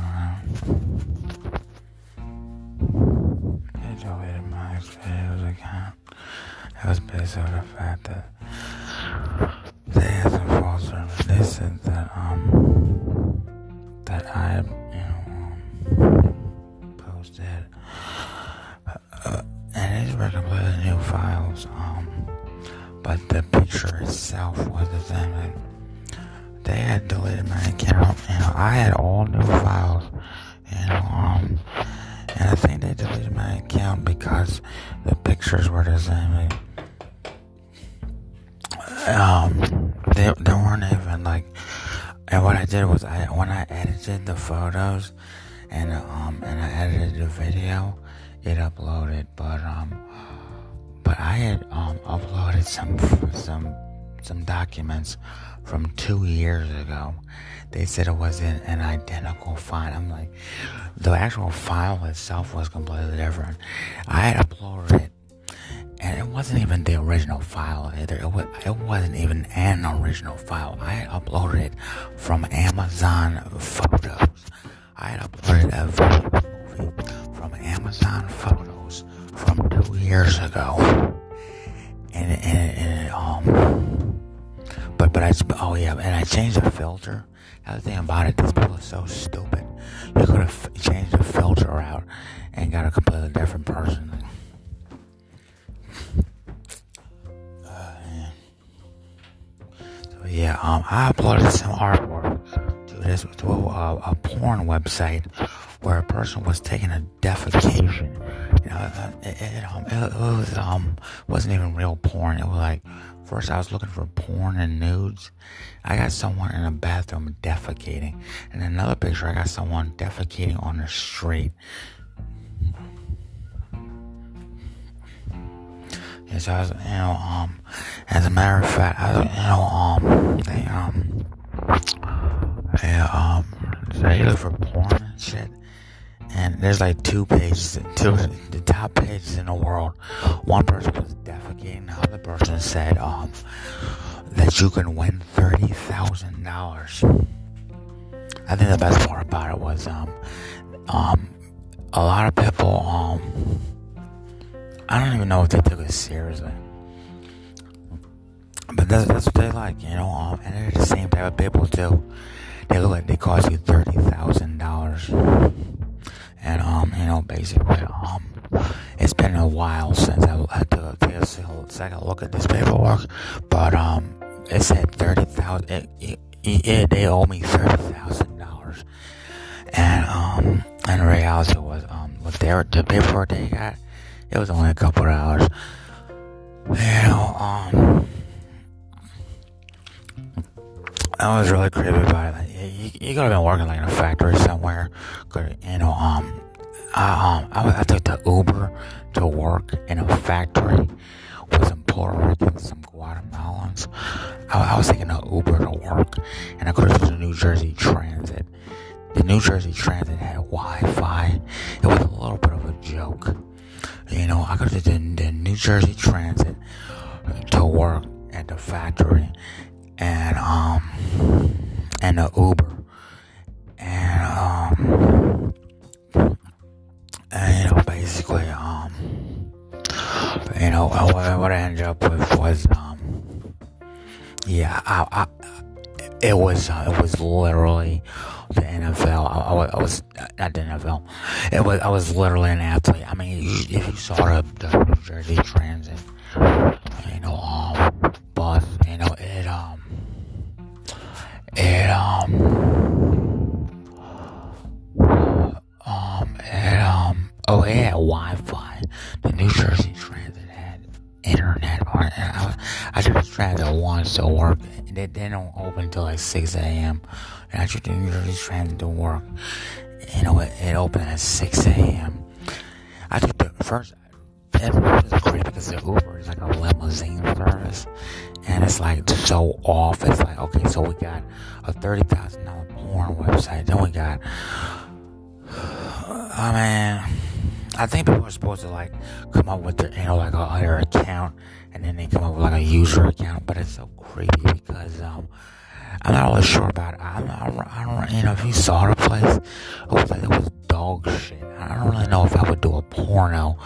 little bit of my experience again. It was based on the fact that they had some false service. They said that I posted and these were completely new files, but the picture itself was the same. Like, they had deleted my account, I had all new files, and I think they deleted my account because the pictures were the same. Like, they weren't even like. And what I did was when I edited the photos and I edited the video, it uploaded. But I had uploaded some documents from 2 years ago. They said it was in an identical file. I'm like, the actual file itself was completely different. I had uploaded it, and it wasn't even the original file either. It wasn't even an original file. I had uploaded it from Amazon Photos. I had uploaded a movie from Amazon Photos from 2 years ago. And I changed the filter. That's the thing about it. These people are so stupid. You could have changed the filter out and got a completely different person. I uploaded some artwork to a porn website where a person was taking a defecation. It wasn't even real porn. It was like, first I was looking for porn and nudes. I got someone in a bathroom defecating, and another picture I got someone defecating on the street. And so I was, as a matter of fact, I was, they look for porn and shit. And there's like two pages, the top pages in the world. One person was defecating, the other person said, that you can win $30,000. I think the best part about it was, a lot of people, I don't even know if they took it seriously. But that's what they like, and they're the same type of people too. They look like they cost you $30,000. And, basically, it's been a while since I took a second look at this paperwork, but, it said $30,000, they owe me $30,000, and in reality it was, the paperwork they got, it was only a couple of hours, that was really creepy about it. Like, you could have been working like in a factory somewhere. I took the Uber to work in a factory with some Puerto Ricans, some Guatemalans. I was taking an Uber to work, and I could have used the New Jersey Transit. The New Jersey Transit had Wi-Fi. It was a little bit of a joke, I could have done the New Jersey Transit to work at the factory. And the Uber, what I ended up with was, it was literally the NFL. I was not the NFL. I was literally an athlete. I mean, if you saw the New Jersey Transit, bus, it had Wi-Fi. The New Jersey Transit had internet on it. I took the transit once to work. They don't open until like 6 a.m. And I took the New Jersey Transit to work. It opened at 6 a.m. I took the first. It was great because the Uber is like a limousine service, and it's like so off. It's like, okay, so we got a $30,000 porn website. Then we got, I think people are supposed to like come up with their, like their account, and then they come up with like a user account. But it's so creepy because I'm not really sure about it. I don't, you know, if you saw the place, it was dog shit. I don't really know if I would do a porno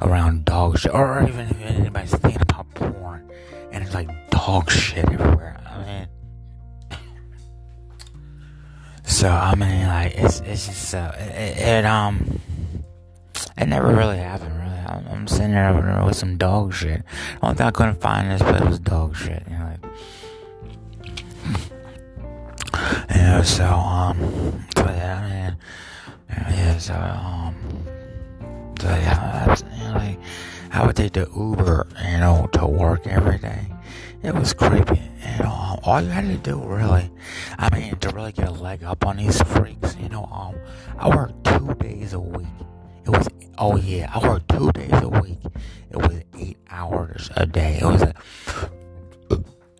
around dog shit, or even if anybody's thinking about porn, and it's like dog shit everywhere. I mean, so I mean, like it's just it never really happened. Really, I'm sitting there with some dog shit. The only thing I couldn't find this place was dog shit. You know, like. Yeah, so I would take the Uber, you know, to work every day. It was creepy, you know, all you had to do really, I mean, to really get a leg up on these freaks, you know, I worked 2 days a week. I worked 2 days a week. It was 8 hours a day. It was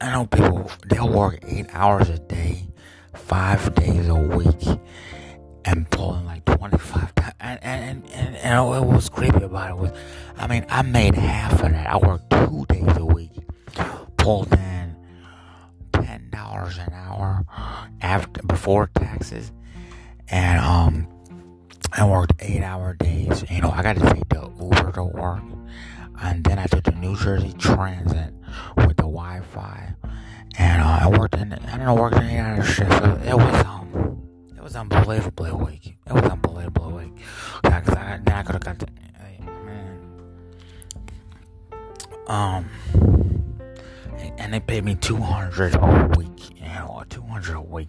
I know people, they'll work 8 hours a day, 5 days a week, and pulling like 25 times. And what was creepy about it was, I mean, I made half of that. I worked 2 days a week, pulled in $10 an hour before taxes, and I worked 8 hour days. You know, I got to take the Uber to work, and then I took the New Jersey Transit with the Wi-Fi, and I worked in any other shift. It was unbelievably weak. It was unbelievably weak. Then I could have got the and they paid me $200 a week. You know, $200 a week.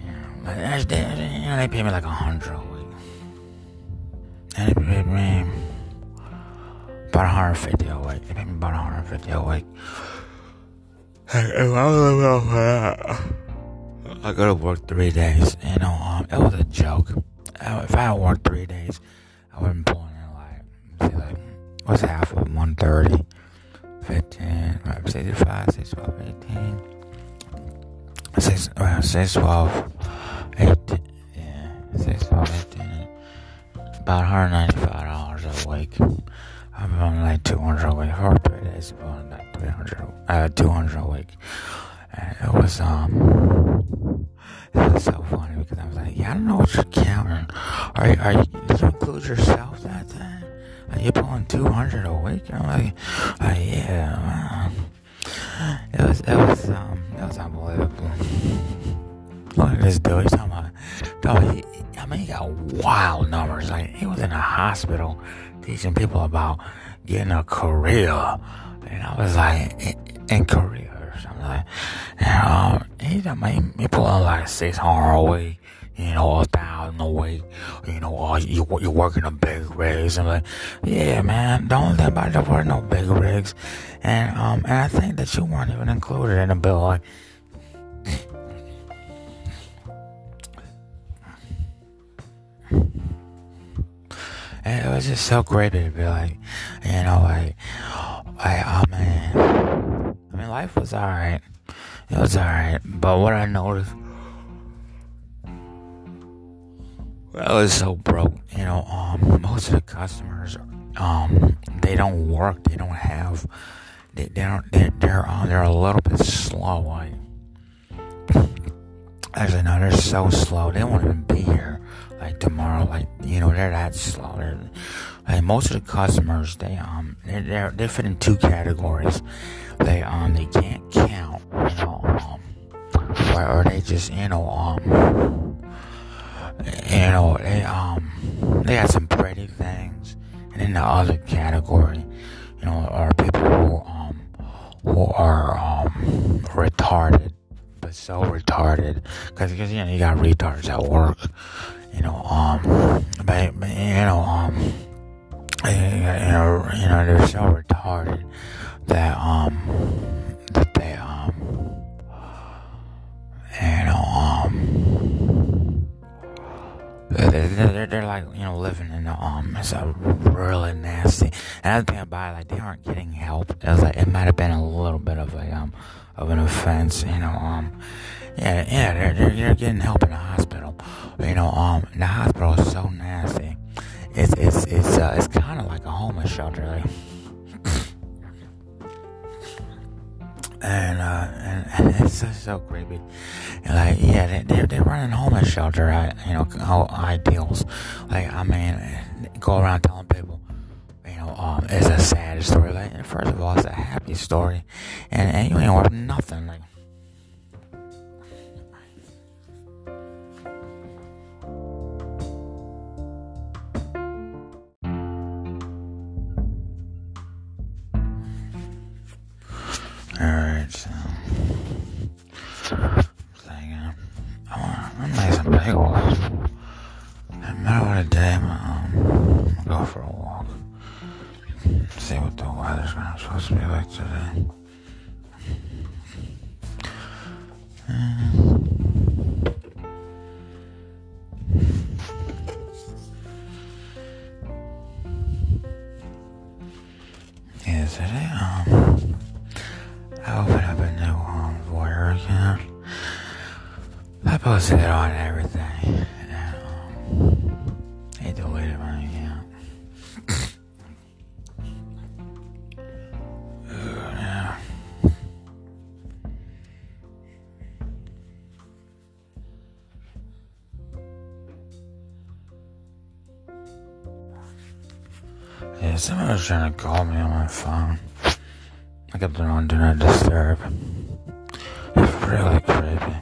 You know, they paid me like $100 a week. And they paid me about $150 a week. They paid me about $150 a week. Hey, if I was living off of that, I could have worked 3 days. You know, it was a joke. If I had worked 3 days, I would have been pulling in like what's half of 130? 15, 65, 6, 12, 18. 6, 12, 18. Yeah, 6, 12, 18. About $195 a week. I'm on like $200 a week. For 3 days, I'm on like $200 a week. And it was so funny because I was like, yeah, I don't know what you're counting. Did you include yourself that time? Like, you're pulling $200 a week? And I'm like yeah. It was unbelievable. Look at this dude. He's talking about, he got wild numbers. Like, he was in a hospital teaching people about getting a career, and I was like, in Korea or something like that. And he pulled out like $600 a week, you know, $1,000 a week, you know, you're working a big rigs. I'm like, yeah, man, don't let anybody work no big rigs. And I think that you weren't even included in the bill. Like, and it was just so great to be like, you know, like, oh man. I mean, life was alright. It was alright. But what I noticed, I was so broke. You know, most of the customers, they don't work. They don't have. They're a little bit slow. Like, actually, no, they're so slow. They won't even be here. Like tomorrow, like, you know, they're that slow. Like most of the customers, they fit in two categories. They can't count, you know, or they just, they got some pretty things. And then the other category, you know, are people who are retarded, but so retarded, because you know you got retards at work. You know, but you know, they're so retarded that they're like, you know, living in the it's a really nasty. And the thing about it, like, they aren't getting help. It was like, it might have been a little bit of a of an offense, you know, yeah, they're getting help in the hospital. You know, the hospital is so nasty. It's kind of like a homeless shelter, like. and It's so creepy. And like, yeah, they're running homeless shelter, ideals. Like, I mean, go around telling people, it's a sad story. Like, first of all, it's a happy story, and you ain't worth nothing. Like, alright, so I'm gonna make some bagels. In the middle of the day, I'm gonna go for a walk. See what the weather's gonna supposed to be like today. I opened up a new Voyeur account. I posted it on everything, and they deleted my account. Yeah. Yeah, somebody was trying to call me on my phone. I kept it on Do Not Disturb. It's really creepy.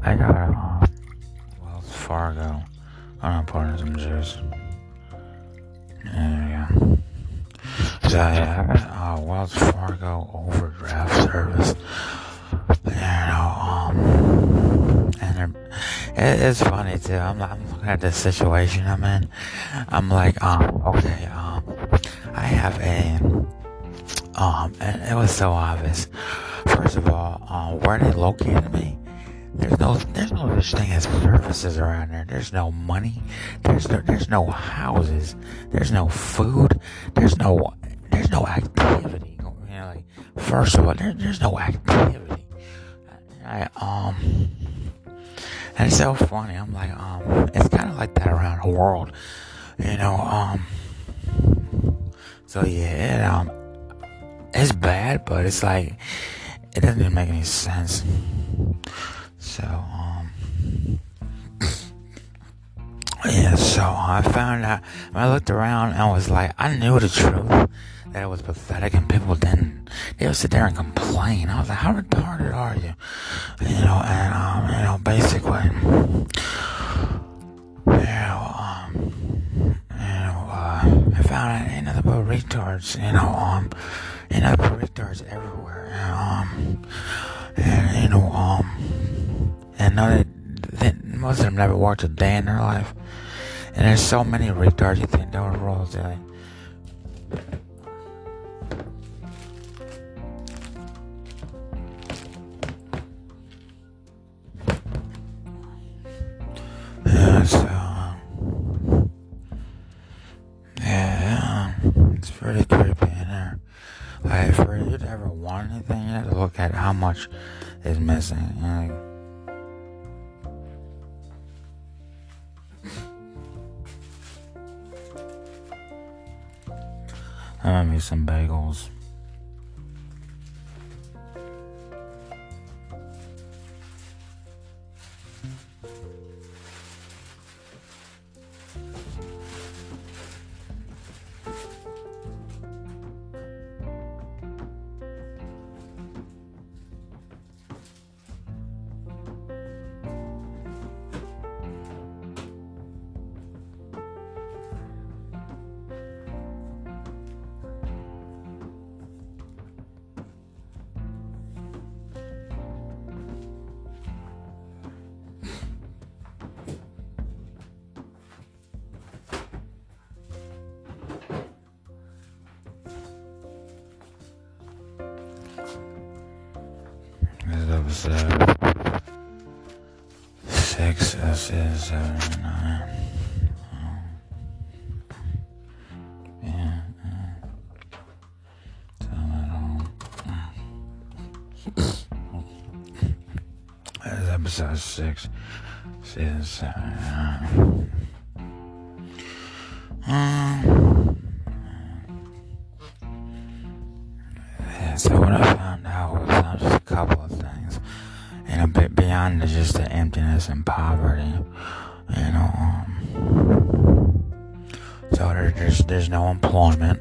I got Wells Fargo. I'm gonna pour in some juice. There we go. So yeah, I got Wells Fargo overdraft service. And it's funny too. I'm looking at this situation I'm in. I'm like, okay, I have a. And it was so obvious. First of all, where they located me, there's no such thing as services around there. There's no money. There's no houses. There's no food. There's no activity. You know, like, first of all, there's no activity. And it's so funny. I'm like, it's kind of like that around the world, you know. So yeah, it's bad, but it's like, it doesn't even make any sense. So, yeah, so I found out, when I looked around, I was like, I knew the truth, that it was pathetic, and people didn't, they would sit there and complain. I was like, how retarded are you? You know, and, basically, I found out ain't nothing but retards, and I put retards everywhere, and know that most of them never worked a day in their life, and there's so many retards you think they were rules, like, yeah, so, it's pretty creepy in there. Like, for you to ever want anything, you have to look at how much is missing. Like, I'm gonna make some bagels. Episode 6, 7, 9. Yeah. That is episode 6, 7, 9. So what I found out was not just a couple just the emptiness and poverty, you know. So there's no employment,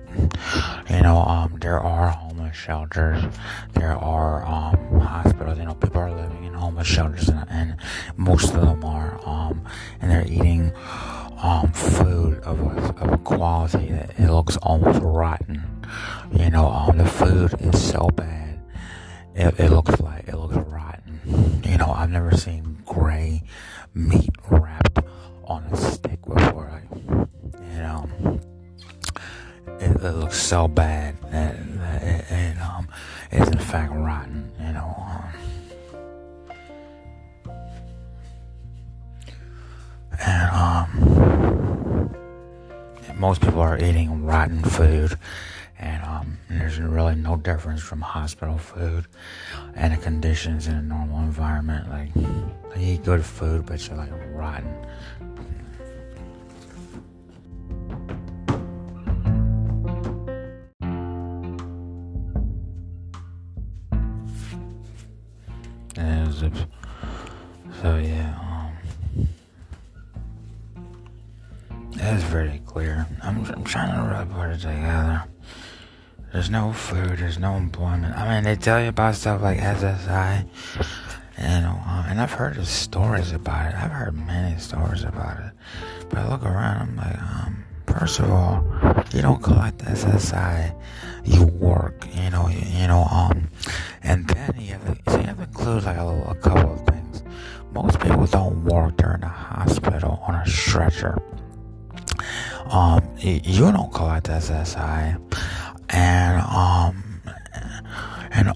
you know. There are homeless shelters, there are hospitals, you know. People are living in homeless shelters, and most of them are, and they're eating food of a quality that it looks almost rotten, you know. The food is so bad, it looks rotten, you know. I've never seen gray meat wrapped on a stick before, like, you know. It looks so bad that it is in fact rotten, you know. Most people are eating rotten food, and there's really no difference from hospital food and the conditions in a normal environment. Like, you eat good food, but you're like rotten. So yeah, that's very clear. I'm trying to really put it together. There's no food, there's no employment. I mean, they tell you about stuff like SSI, and I've heard the stories about it. I've heard many stories about it. But I look around, I'm like, first of all, you don't collect SSI, you work, and then you have to include like a couple of things. Most people don't work during the hospital on a stretcher. You don't collect SSI, and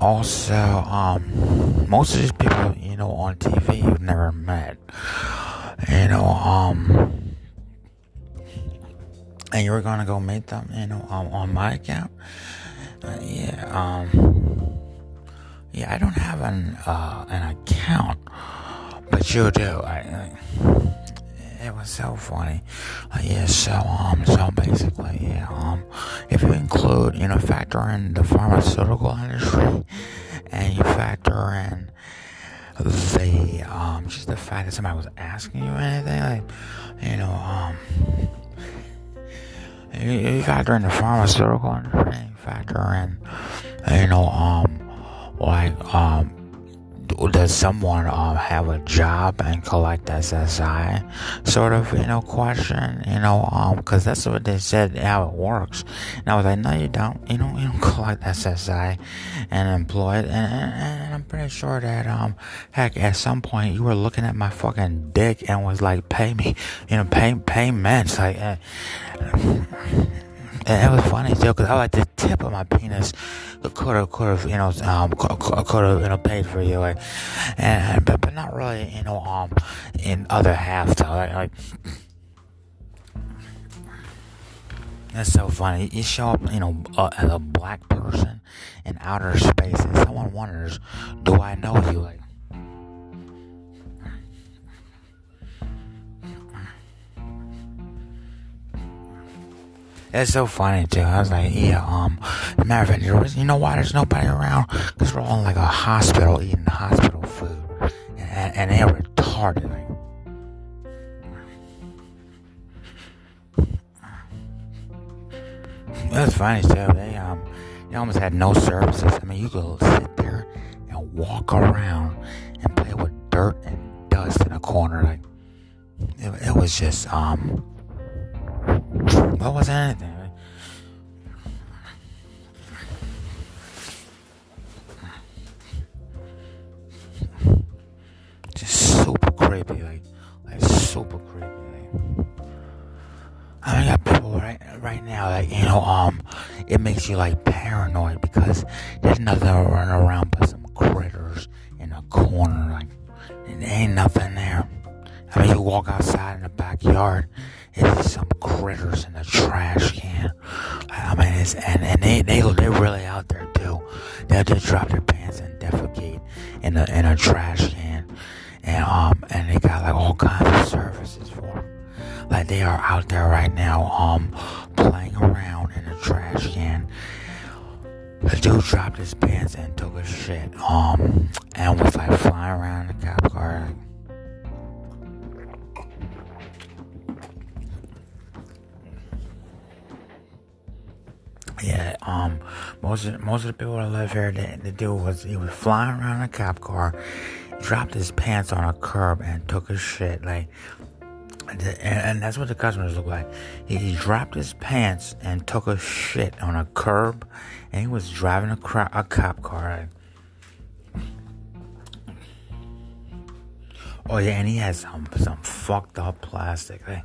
also most of these people, you know, on TV you've never met, you know, and you were gonna go meet them, you know, on my account. Yeah, I don't have an account, but you do. It was so funny. So basically, if you include, you know, factor in the pharmaceutical industry, and you factor in the just the fact that somebody was asking you anything, like, you know, you factor in the pharmaceutical industry, you factor in, you know, does someone have a job and collect SSI, sort of, you know, question, you know, because that's what they said how it works. And I was like, no, you don't, you don't collect SSI and employ it, and I'm pretty sure that heck, at some point you were looking at my fucking dick and was like, pay me, you know, pay meds, like. It was funny too, because I like the tip of my penis could have could have paid for you, like, and but not really, you know, in other half though, like that's so funny. You show up, you know, as a black person in outer space, and someone wonders, do I know you, like. It's so funny too. I was like, yeah, matter of fact, you know why there's nobody around? Because we're all in like a hospital eating hospital food, and they're retarded. Like, that's funny too. They almost had no services. I mean, you could sit there and walk around and play with dirt and dust in a corner. Like, it was just what was anything? Just super creepy, like super creepy. Like, I got people right now, like, you know, it makes you like paranoid because there's nothing running around but some critters in a corner, like, and there ain't nothing there. I mean, you walk outside in the backyard, it's some critters in a trash can. I mean, it's, and they're really out there too. They'll just drop their pants and defecate in a trash can, and they got like all kinds of services for them. Like, they are out there right now, playing around in a trash can. The dude dropped his pants and took a shit, and was like flying around in the cop car. Like, Most of the people that live here, the dude was flying around in a cop car, dropped his pants on a curb and took his shit. Like, and that's what the customers look like. He dropped his pants and took a shit on a curb, and he was driving a cop car. Like, oh yeah, and he had some fucked up plastic. Like,